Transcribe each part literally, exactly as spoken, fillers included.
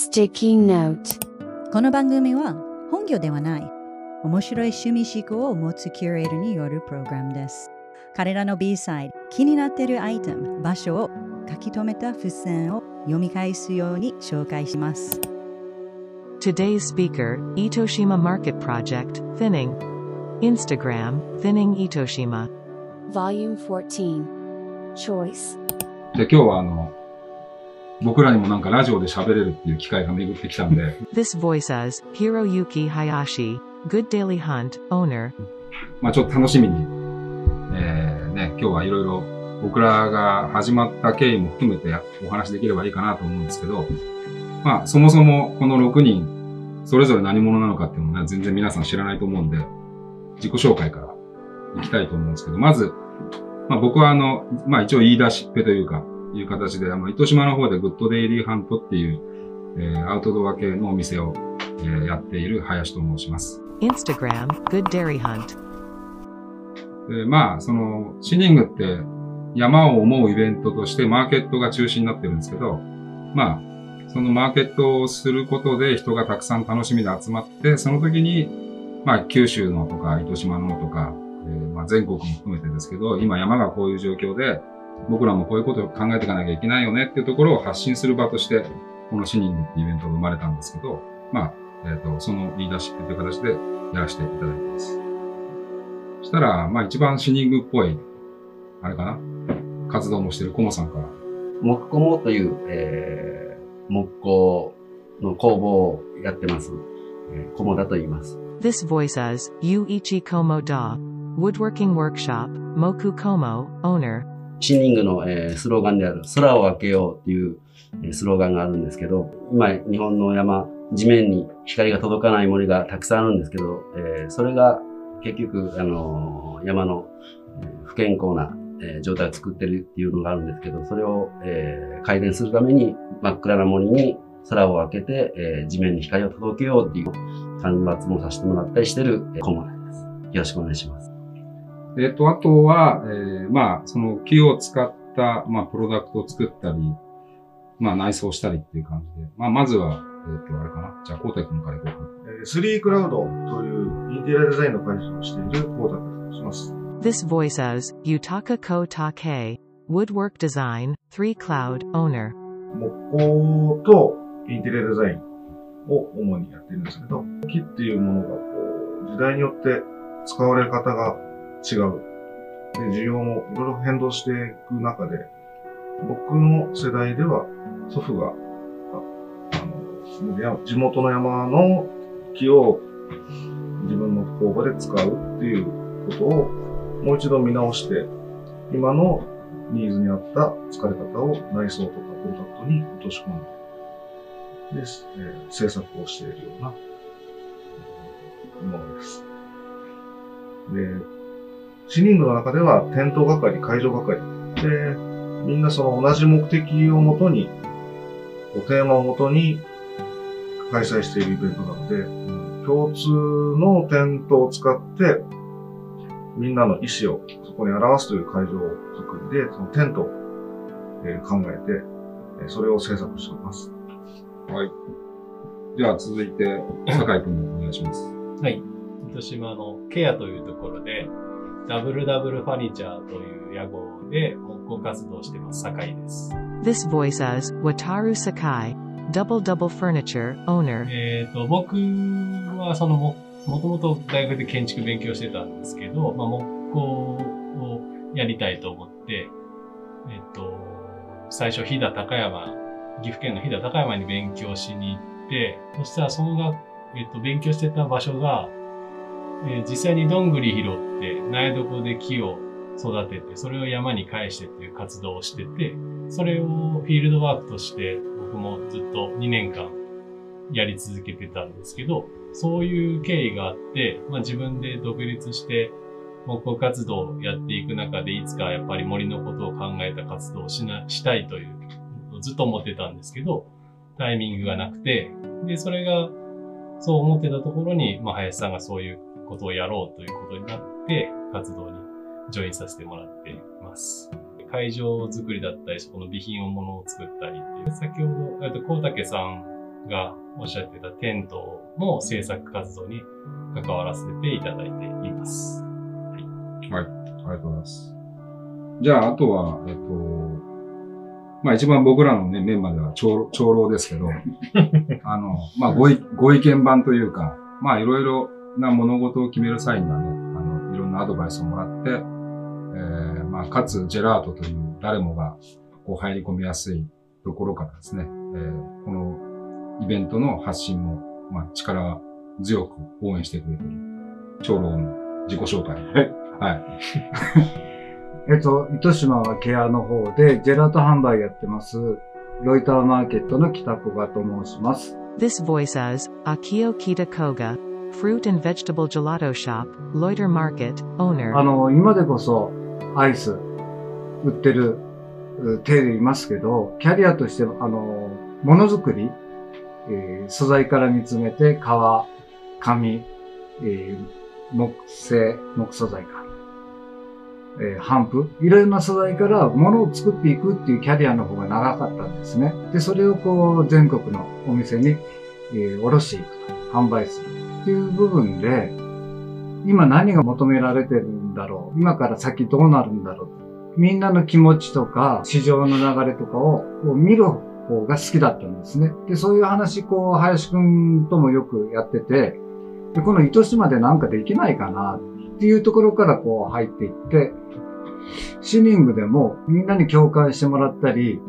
Sticky note. この番組は本業ではない面白い趣味思考を持つキュレーターによるプログラムです。彼らの B サイド、気になっているアイテム、場所を書き留めた付箋を読み返すように紹介します。 Today's speaker, Itoshima Market Project, Thinning. Instagram, Thinning Itoshima. Volume じゅうよん Choice. で、今日はあの僕らにもなんかラジオで喋れるっていう機会が巡ってきたんで。This voice is Hiro Yuki Hayashi, Good Daily Hunt, Owner. まあちょっと楽しみに、えー、ね、今日はいろいろ僕らが始まった経緯も含めてお話できればいいかなと思うんですけど、まあそもそもこのろくにん、それぞれ何者なのかっていうのは、ね、全然皆さん知らないと思うんで、自己紹介から行きたいと思うんですけど、まず、まあ僕はあの、まあ一応言い出しっぺというか、いう形で、あの、糸島の方でグッドデイリーハントっていう、えー、アウトドア系のお店を、えー、やっている林と申します。Instagram、Good Dairy Hunt。で、まあ、その、シニングって山を思うイベントとしてマーケットが中心になってるんですけど、まあ、そのマーケットをすることで人がたくさん楽しみで集まって、その時に、まあ、九州のとか、糸島のとか、えー、まあ、全国も含めてですけど、今山がこういう状況で、僕らもこういうことを考えていかなきゃいけないよねっていうところを発信する場として、このシニングっていうイベントが生まれたんですけど、まあ、えっ、ー、と、そのリーダーシップという形でやらせていただいてます。そしたら、まあ一番シニングっぽい、あれかな、活動もしてるコモさんから。Mokkomoという、えー、木工の工房をやってます。Komodaと言います。This voice is Yuichi Komoda, Woodworking Workshop, Mokkomo, Owner。シニングのスローガンである空を開けようというスローガンがあるんですけど、今日本の山、地面に光が届かない森がたくさんあるんですけど、それが結局あの山の不健康な状態を作ってるっていうのがあるんですけど、それを改善するために真っ暗な森に空を開けて地面に光を届けようっていう間伐もさせてもらったりしてるコモダです。よろしくお願いします。えっと、あとは、えー、まあ、その木を使った、まあ、プロダクトを作ったり、まあ、内装したりっていう感じで、まあ、まずは、えっと、あれかな。じゃあ、コウタ君からいこうか。Three Cloud というインテリアデザインの開発をしているコウタ君とします。This voice is Yutaka Kotake, Woodwork Design, Three Cloud, Owner。木工とインテリアデザインを主にやってるんですけど、木っていうものが、こう、時代によって使われ方が違う。で、需要もいろいろ変動していく中で、僕の世代では祖父が、あの、地元の山の木を自分の工場で使うっていうことをもう一度見直して、今のニーズに合った使い方を内装とかプロダクトに落とし込んで、で、えー、制作をしているようなものです。で、シニングの中では店頭係、会場係。で、みんなその同じ目的をもとに、テーマをもとに開催しているイベントなので、共通の店頭を使って、みんなの意思をそこに表すという会場作りで、そのテントを考えて、それを制作しております。はい。では続いて、酒井君お願いします。はい。糸島のケアというところで、Double Double Furniture という屋号で木工活動してます、Sakai です。This voice is Wataru Sakai, Double Double Furniture, Owner。えっと、僕はそのも、もともと大学で建築勉強してたんですけど、まあ、木工をやりたいと思って、えっと、最初、飛騨高山、岐阜県の飛騨高山に勉強しに行って、そしたらそのが、えっと、勉強してた場所が、えー、実際にどんぐり拾って苗床で木を育ててそれを山に返してっていう活動をしてて、それをフィールドワークとして僕もずっとにねんかんやり続けてたんですけど、そういう経緯があって、まあ、自分で独立して木工活動をやっていく中でいつかやっぱり森のことを考えた活動をしな、したいというずっと思ってたんですけど、タイミングがなくて、で、それがそう思ってたところに、まあ、林さんがそういうことをやろうということになって活動にジョインさせてもらっています。会場作りだったり、そこの備品を物を作ったりっていう、先ほど、えっと、コウタケさんがおっしゃってたテントの制作活動に関わらせていただいています。はい。はい。ありがとうございます。じゃあ、あとは、えっと、まあ一番僕らのね、メンバーでは長、長老ですけど、あの、まあごい、ご意見版というか、まあいろいろな物事を決める際にはね、あの、いろんなアドバイスをもらって、えー、まあかつジェラートという誰もがこう入り込みやすいところからですね、えー、このイベントの発信も、まあ、力強く応援してくれている長老の自己紹介。はい。えっと、糸島はケアの方でジェラート販売やってます、ロイターマーケットのKitakogaと申します。This voice is Akio Kitakoga, Fruit and Vegetable Gelato Shop, Loider Market, Owner. あの、今でこそアイス売ってる手でいますけど、キャリアとして、あの、ものづくり、えー、素材から見つめて、革、紙、えー、木製、木素材か、えー、帆布、いろんな素材から物を作っていくっていうキャリアの方が長かったんですね。で、それをこう、全国のお店に、えー、卸していくと、販売するっていう部分で、今何が求められてるんだろう、今から先どうなるんだろう、みんなの気持ちとか、市場の流れとかを見る方が好きだったんですね。で、そういう話、こう、林くんともよくやってて、で、この糸島でなんかできないかなっていうところからこう入っていって、シニングでもみんなに共感してもらったり、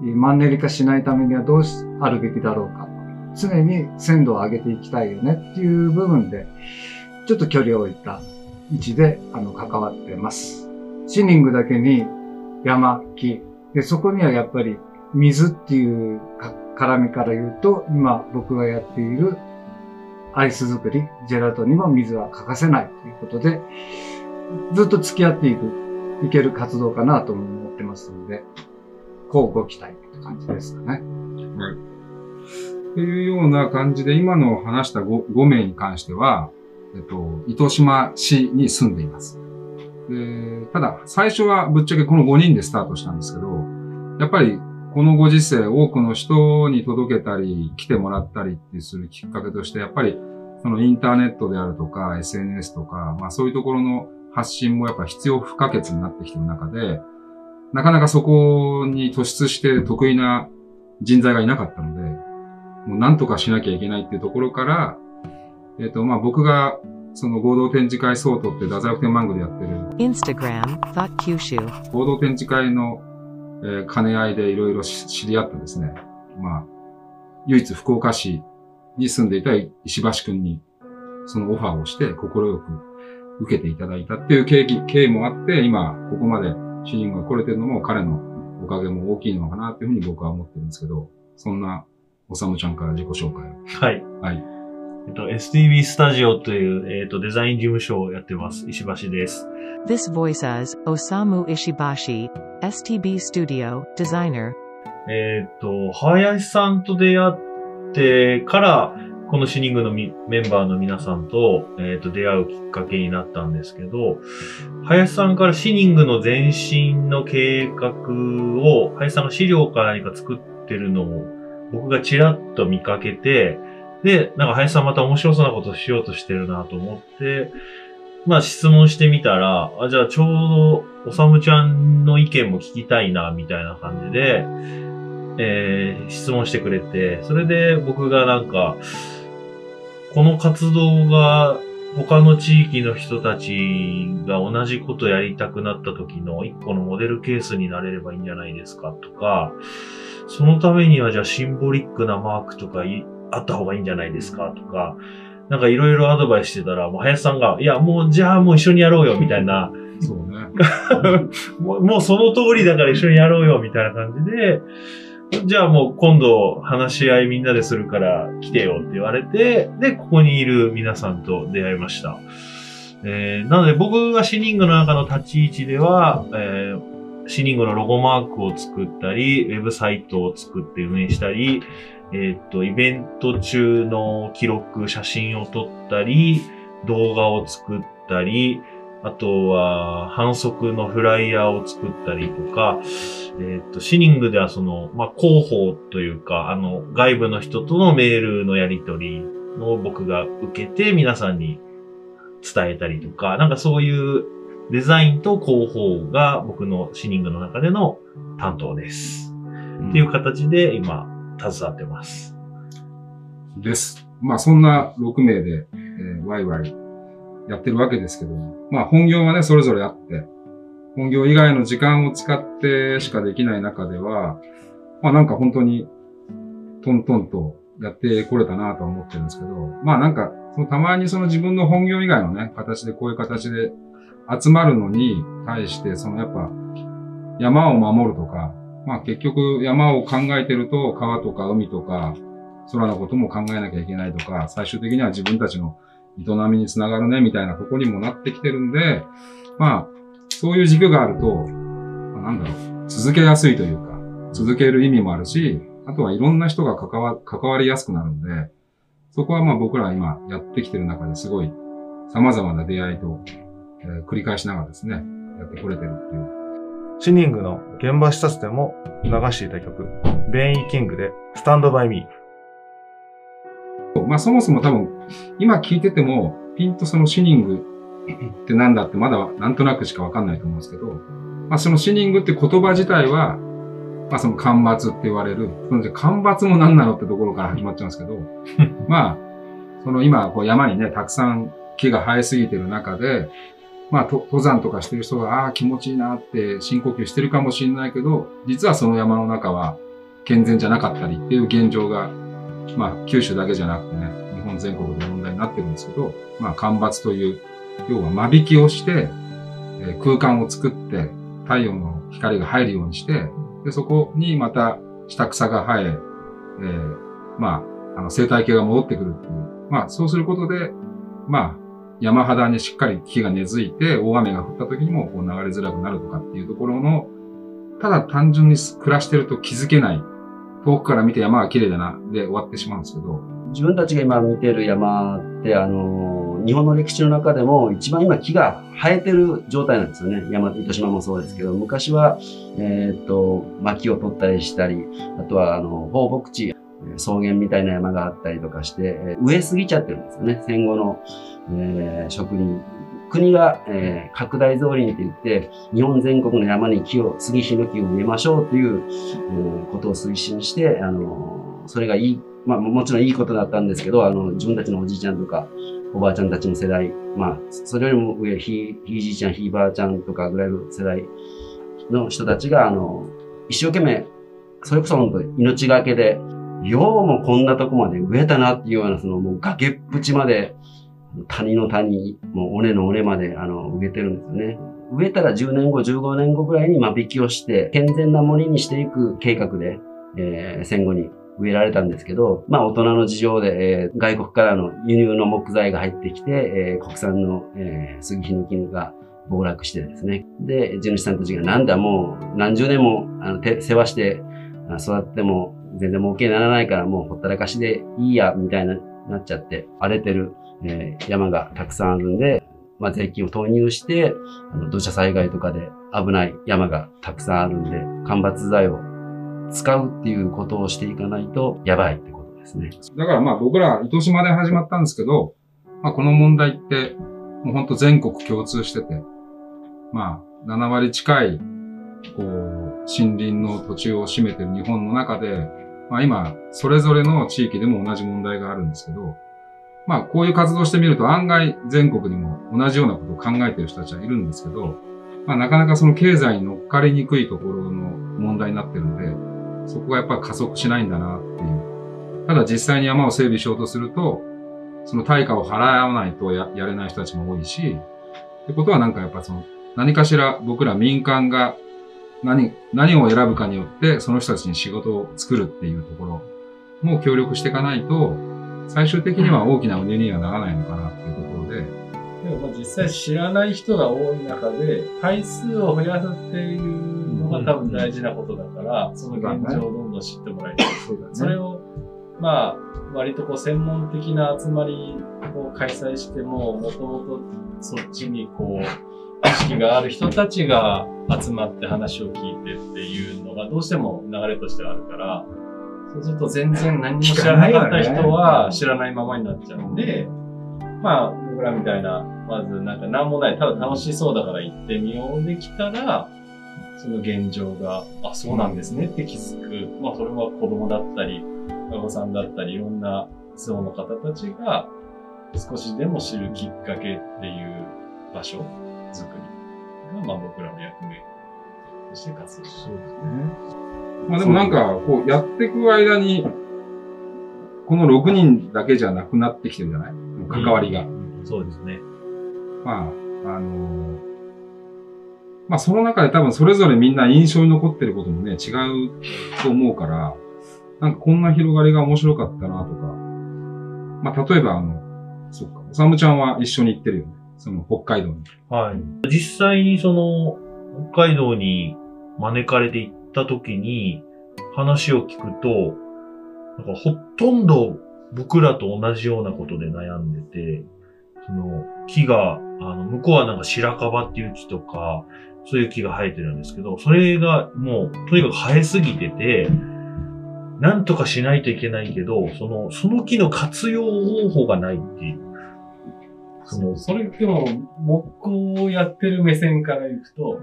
マンネリ化しないためにはどうあるべきだろうか。常に鮮度を上げていきたいよねっていう部分で、ちょっと距離を置いた位置で、あの、関わってます。シニングだけに山、木。で、そこにはやっぱり、水っていう絡みから言うと、今僕がやっているアイス作り、ジェラートにも水は欠かせないということで、ずっと付き合っていく、いける活動かなと思ってますので、こうご期待って感じですかね。はい。というような感じで、今の話した ご, ご名に関しては、えっと、糸島市に住んでいます。で、ただ、最初はぶっちゃけこのごにんでスタートしたんですけど、やっぱり、このご時世、多くの人に届けたり、来てもらったりってするきっかけとして、やっぱり、そのインターネットであるとか、エスエヌエス とか、まあそういうところの発信もやっぱ必要不可欠になってきてる中で、なかなかそこに突出して得意な人材がいなかったので、もう何とかしなきゃいけないっていうところから、えっと、まあ僕が、その合同展示会ソートって太宰府天満宮でやってる、インスタグラム、Thought Kyushu。合同展示会のえー、兼ね合いでいろいろ知り合ったですね。まあ、唯一福岡市に住んでいた石橋くんに、そのオファーをして、心よく受けていただいたっていう経緯、経緯もあって、今、ここまで主人が来れてるのも彼のおかげも大きいのかなっていうふうに僕は思ってるんですけど、そんな、おさむちゃんから自己紹介を。はい。はい。えっと、エスティービー スタジオという、えっと、デザイン事務所をやってます、石橋です。This voice is Osamu Ishibashi, エスティービー Studio Designer。えっと、林さんと出会ってから、このシニングのメンバーの皆さんと、えっと、出会うきっかけになったんですけど、林さんからシニングの前身の計画を、林さんの資料か何か作ってるのを、僕がちらっと見かけて、で、なんか林さんまた面白そうなことをしようとしてるなと思って、まあ質問してみたら、あ、じゃあちょうどおさむちゃんの意見も聞きたいな、みたいな感じで、えー、質問してくれて、それで僕がなんか、この活動が他の地域の人たちが同じことやりたくなった時の一個のモデルケースになれればいいんじゃないですか、とか、そのためにはじゃあシンボリックなマークとかあった方がいいんじゃないですか、とか、なんかいろいろアドバイスしてたら、もう林さんが、いや、もうじゃあもう一緒にやろうよ、みたいな。そうね。もう、もうその通りだから一緒にやろうよ、みたいな感じで、じゃあもう今度話し合いみんなでするから来てよって言われて、で、ここにいる皆さんと出会いました。えー、なので僕がシニングの中の立ち位置では、えー、シニングのロゴマークを作ったり、ウェブサイトを作って運営したり、えっと、イベント中の記録、写真を撮ったり、動画を作ったり、あとは、反則のフライヤーを作ったりとか、えっと、シニングではその、まあ、広報というか、あの、外部の人とのメールのやり取りを僕が受けて皆さんに伝えたりとか、なんかそういうデザインと広報が僕のシニングの中での担当です。うん、っていう形で今、携わってます。です。まあ、そんなろくめいで、えー、ワイワイやってるわけですけども、まあ本業はね、それぞれあって、本業以外の時間を使ってしかできない中では、まあなんか本当にトントンとやってこれたなと思ってるんですけど、まあなんか、たまにその自分の本業以外のね、形でこういう形で集まるのに対して、そのやっぱ山を守るとか、まあ結局山を考えてると川とか海とか空のことも考えなきゃいけないとか、最終的には自分たちの営みにつながるね、みたいなとこにもなってきてるんで、まあ、そういう軸があると、まあ、なんだろう、続けやすいというか、続ける意味もあるし、あとはいろんな人が関わ、関わりやすくなるんで、そこはまあ僕ら今やってきてる中ですごい様々な出会いと、えー、繰り返しながらですね、やってこれてるっていう。シニングの現場視察でも流していた曲、ベイン・キングでスタンドバイミー。まあそもそも多分、今聞いてても、ピンとそのシニングってなんだってまだなんとなくしかわかんないと思うんですけど、まあそのシニングって言葉自体は、まあその間伐って言われる、間伐も何なのってところから始まっちゃうんですけど、まあ、その今こう山にね、たくさん木が生えすぎてる中で、まあ登山とかしてる人が、ああ気持ちいいなって深呼吸してるかもしれないけど、実はその山の中は健全じゃなかったりっていう現状が、まあ、九州だけじゃなくてね、日本全国で問題になってるんですけど、まあ、間伐という、要は間引きをして、えー、空間を作って、太陽の光が入るようにして、でそこにまた下草が生え、えー、まあ、あの生態系が戻ってくるっていう。まあ、そうすることで、まあ、山肌にしっかり木が根付いて、大雨が降った時にもこう流れづらくなるとかっていうところの、ただ単純に暮らしてると気づけない。遠くから見て山は綺麗だな、で終わってしまうんですけど。自分たちが今見てる山って、あの、日本の歴史の中でも一番今木が生えてる状態なんですよね。山、糸島もそうですけど、昔は、えー、っと、薪を取ったりしたり、あとは、あの、放牧地、草原みたいな山があったりとかして、植えすぎちゃってるんですよね。戦後の、えー、職人。国が、えー、拡大造林って言って、日本全国の山に木を、杉ヒノキを植えましょうという、えー、ことを推進して、あのー、それがいい、まあもちろんいいことだったんですけど、あの、自分たちのおじいちゃんとか、おばあちゃんたちの世代、まあ、それよりも上、ひ、ひいじいちゃん、ひいばあちゃんとかぐらいの世代の人たちが、あの、一生懸命、それこそ本当に命がけで、ようもこんなとこまで植えたなっていうような、そのもう崖っぷちまで、谷の谷、もう尾根の尾根まであの植えてるんですよね。植えたらじゅうねんご、じゅうごねんごぐらいに間引きをして、健全な森にしていく計画で、えー、戦後に植えられたんですけど、まあ大人の事情で、えー、外国からの輸入の木材が入ってきて、えー、国産の、えー、杉ヒノキが暴落してですね。で、地主さんたちがなんだもう何十年もあの手世話して育っても全然儲けにならないからもうほったらかしでいいや、みたいななっちゃって荒れてる。えー、山がたくさんあるんで、まあ、税金を投入して、あの土砂災害とかで危ない山がたくさんあるんで、間伐材を使うっていうことをしていかないと、やばいってことですね。だからまあ僕ら、糸島で始まったんですけど、まあこの問題って、もうほんと全国共通してて、まあななわり近い、こう、森林の土地を占めてる日本の中で、まあ今、それぞれの地域でも同じ問題があるんですけど、まあ、こういう活動してみると案外全国にも同じようなことを考えている人たちはいるんですけど、まあ、なかなかその経済に乗っかりにくいところの問題になってるんで、そこがやっぱり加速しないんだなっていう。ただ実際に山を整備しようとすると、その対価を払わないと や, やれない人たちも多いし、ってことはなんかやっぱその何かしら僕ら民間が何、何を選ぶかによってその人たちに仕事を作るっていうところも協力していかないと、最終的には大きなうねりにはならないのかなっていうところで。でも実際知らない人が多い中で、回数を増やすっていうのが多分大事なことだから、その現状をどんどん知ってもらいたい。そうだね。それを、まあ、割とこう専門的な集まりを開催しても、もともとそっちにこう、知識がある人たちが集まって話を聞いてっていうのがどうしても流れとしてあるから、そうすると全然何も知らなかった人は知らないままになっちゃうんで、まあ僕らみたいな、まずなんか何もない、ただ楽しそうだから行ってみようできたら、その現状が、あ、そうなんですねって気づく。まあそれは子供だったり、お子さんだったり、いろんな層の方たちが少しでも知るきっかけっていう場所作りが、まあ僕らの役目として活動してる。そうですね。まあでもなんか、こうやっていく間に、このろくにんだけじゃなくなってきてるじゃない？関わりが。うん、そうですね。まあ、あの、まあその中で多分それぞれみんな印象に残ってることもね、違うと思うから、なんかこんな広がりが面白かったなとか、まあ例えばあの、そっか、おさむちゃんは一緒に行ってるよね。その北海道に。はい。実際にその、北海道に招かれて行って、た時に話を聞くと、なんかほとんど僕らと同じようなことで悩んでて、その木が、あの、向こうはなんか白樺っていう木とか、そういう木が生えてるんですけど、それがもうとにかく生えすぎてて、なんとかしないといけないけど、その、その木の活用方法がないっていう。その、それでも、木工をやってる目線からいくと、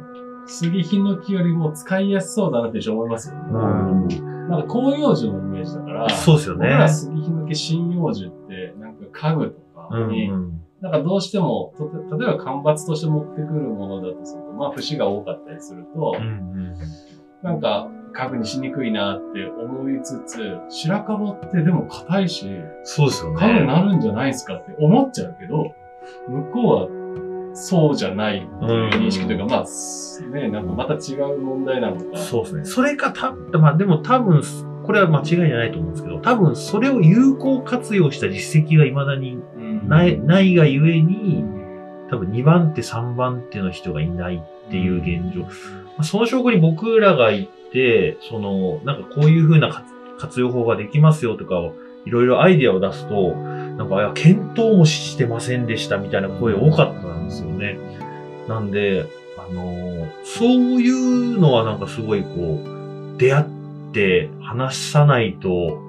杉ヒノキよりも使いやすそうだなって思いますよね。うん。なんか広葉樹のイメージだから。そうですよね。僕ら杉ヒノキ、針葉樹って、なんか家具とかに、うんうん、なんかどうしても、例えば間伐として持ってくるものだとすると、まあ節が多かったりすると、うんうん、なんか家具にしにくいなって思いつつ、白樺ってでも硬いし、そうですよね。家具になるんじゃないですかって思っちゃうけど、向こうは、そうじゃないという認識というか、うん、まあ、ね、なんかまた違う問題なのか。そうですね。それかた、まあでも多分、これは間違いじゃないと思うんですけど、多分それを有効活用した実績が未だにない、うん、ないがゆえに、多分にばんてさんばんての人がいないっていう現状。うん、その証拠に僕らが行って、その、なんかこういう風な活用法ができますよとかを、いろいろアイディアを出すと、なんか、いや、検討もしてませんでしたみたいな声多かったんですよね。なんで、あの、そういうのはなんかすごいこう、出会って話さないと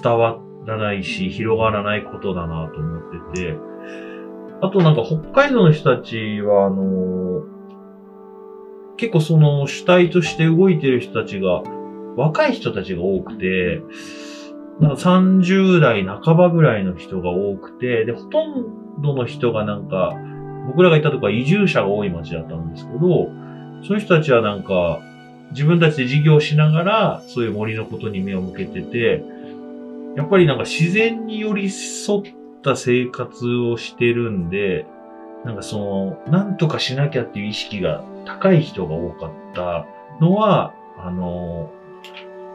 伝わらないし、広がらないことだなと思ってて、あとなんか北海道の人たちは、あの、結構その主体として動いてる人たちが、若い人たちが多くて、なんかさんじゅう代半ばぐらいの人が多くて、で、ほとんどの人がなんか、僕らがいたとこは移住者が多い町だったんですけど、そういう人たちはなんか、自分たちで事業しながら、そういう森のことに目を向けてて、やっぱりなんか自然に寄り添った生活をしてるんで、なんかその、なんとかしなきゃっていう意識が高い人が多かったのは、あの、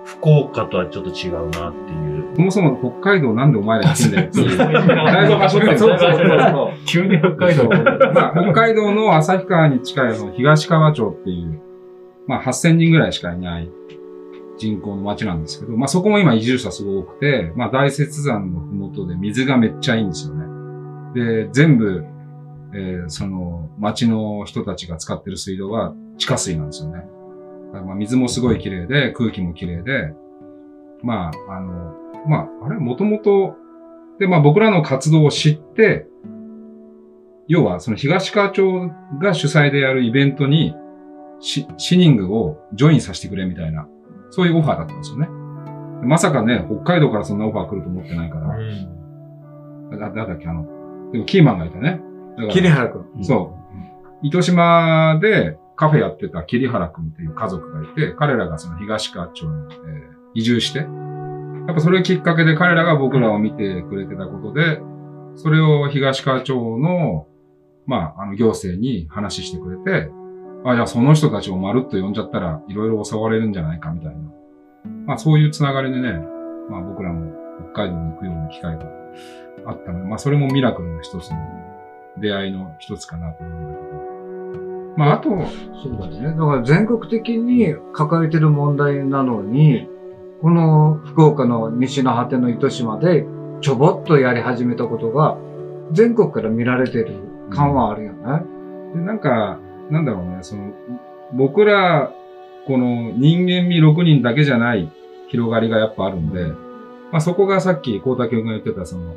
福岡とはちょっと違うなっていう。そもそも北海道なんでお前らに住んでるんですか？だいぶ走ってる。そうそうそう。急に北海道。まあ、北海道の旭川に近いの東川町っていう、まあはっせんにんぐらいしかいない人口の町なんですけど、まあそこも今移住者すごく多くて、まあ大雪山のふもとで水がめっちゃいいんですよね。で、全部、えー、その町の人たちが使ってる水道は地下水なんですよね。まあ水もすごい綺麗で、空気も綺麗で、まあ、あの、まあ、あれ、もともと、で、まあ僕らの活動を知って、要はその東川町が主催でやるイベントに、シーニングをジョインさせてくれみたいな、そういうオファーだったんですよね。まさかね、北海道からそんなオファー来ると思ってないから、うん、だ、だっけ、あの、でもキーマンがいたね。桐原くん。そう。糸島で、カフェやってた桐原くんっていう家族がいて、彼らがその東川町に、えー、移住して、やっぱそれをきっかけで彼らが僕らを見てくれてたことで、それを東川町の、まあ、あの行政に話してくれて、あ、じゃあその人たちをまるっと呼んじゃったらいろいろ襲われるんじゃないかみたいな。まあそういうつながりでね、まあ僕らも北海道に行くような機会があったので、まあそれもミラクルの一つの出会いの一つかなと思うんだけど。まあ、あと、そうだね。だから全国的に抱えてる問題なのに、この福岡の西の果ての糸島でちょぼっとやり始めたことが、全国から見られてる感はあるよね。で、なんか、なんだろうね、その、僕ら、この人間味ろくにんだけじゃない広がりがやっぱあるんで、まあそこがさっき光太君が言ってた、その、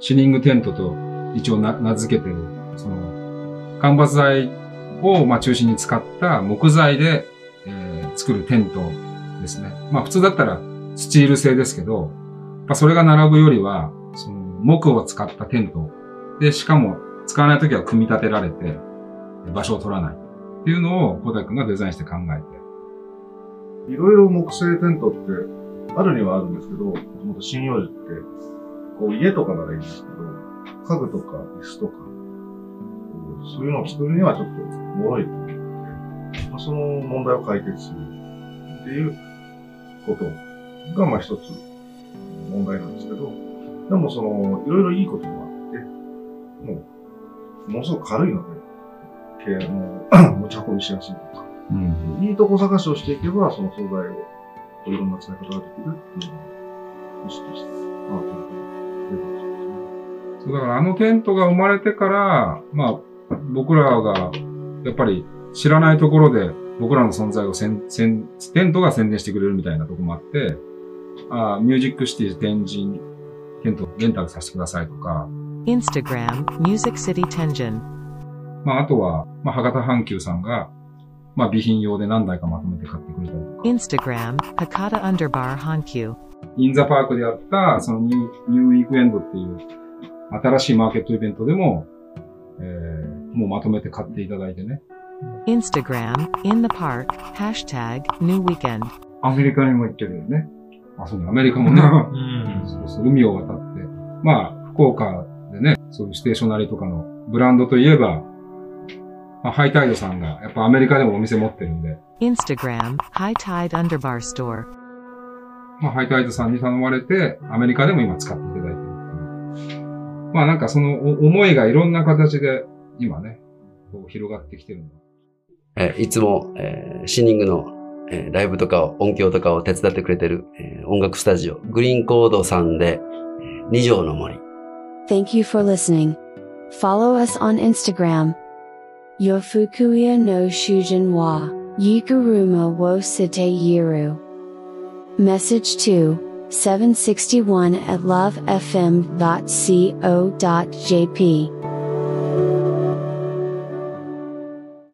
シニングテントと一応な名付けてる、その、間伐材をまあ中心に使った木材で、えー、作るテントですね。まあ普通だったらスチール製ですけど、まあそれが並ぶよりは、その、木を使ったテントで、しかも使わないときは組み立てられて、場所を取らないっていうのを光太君がデザインして考えて、いろいろ木製テントってあるにはあるんですけど、もともと針葉樹って、こう家とかならいいんですけど、家具とか椅子とか、そういうのを作るにはちょっと脆いと思って、まあ、その問題を解決するっていうことが、まあ一つ問題なんですけど、でもその、いろいろいいこともあって、もう、ものすごく軽いので、軽も持ち運びしやすいとか、うんうん、いいとこ探しをしていけば、その素材を、いろんな使い方ができるっていうのを意識して、まあ、テントを提供してますね。そう、だからあのテントが生まれてから、まあ、僕らが、やっぱり知らないところで、僕らの存在をせんせんテントが宣伝してくれるみたいなとこもあって、あミュージックシティ天神、テントをレンタルさせてくださいとか、インスタグラム、ミュージックシティ天神。まあ、あとは、まあ、博多阪急さんが、まあ、備品用で何台かまとめて買ってくれたりとか。インスタグラム、博多アンダーバー阪急。インザパークでやった、そのニュー、ニューウィークエンドっていう、新しいマーケットイベントでも、えー、もうまとめて買っていただいてね。インスタグラム、in the park、ハッシュタグ、new weekend。アメリカにも行ってるよね。あ、そうね、アメリカもね。うん、そうそう、海を渡って。まあ、福岡でね、そういうステーショナリーとかのブランドといえば、まあ、ハイタイドさんが、やっぱアメリカでもお店持ってるんで。インスタグラム、ハイタイドアンダーバーストア。まあ、ハイタイドさんに頼まれて、アメリカでも今使っていただいてるっていう。まあ、なんかその思いがいろんな形で、今ね、こう広がってきてるの。えー、いつも、えー、シニングの、えー、ライブとかを、音響とかを手伝ってくれてる、えー、音楽スタジオ、グリーンコードさんで、に畳の森。Thank you for listening. Follow us on Instagram.Yofukuya no Shujin wa Yikurumo wo Siteiru. Message to seven six one at love f m dot co dot j p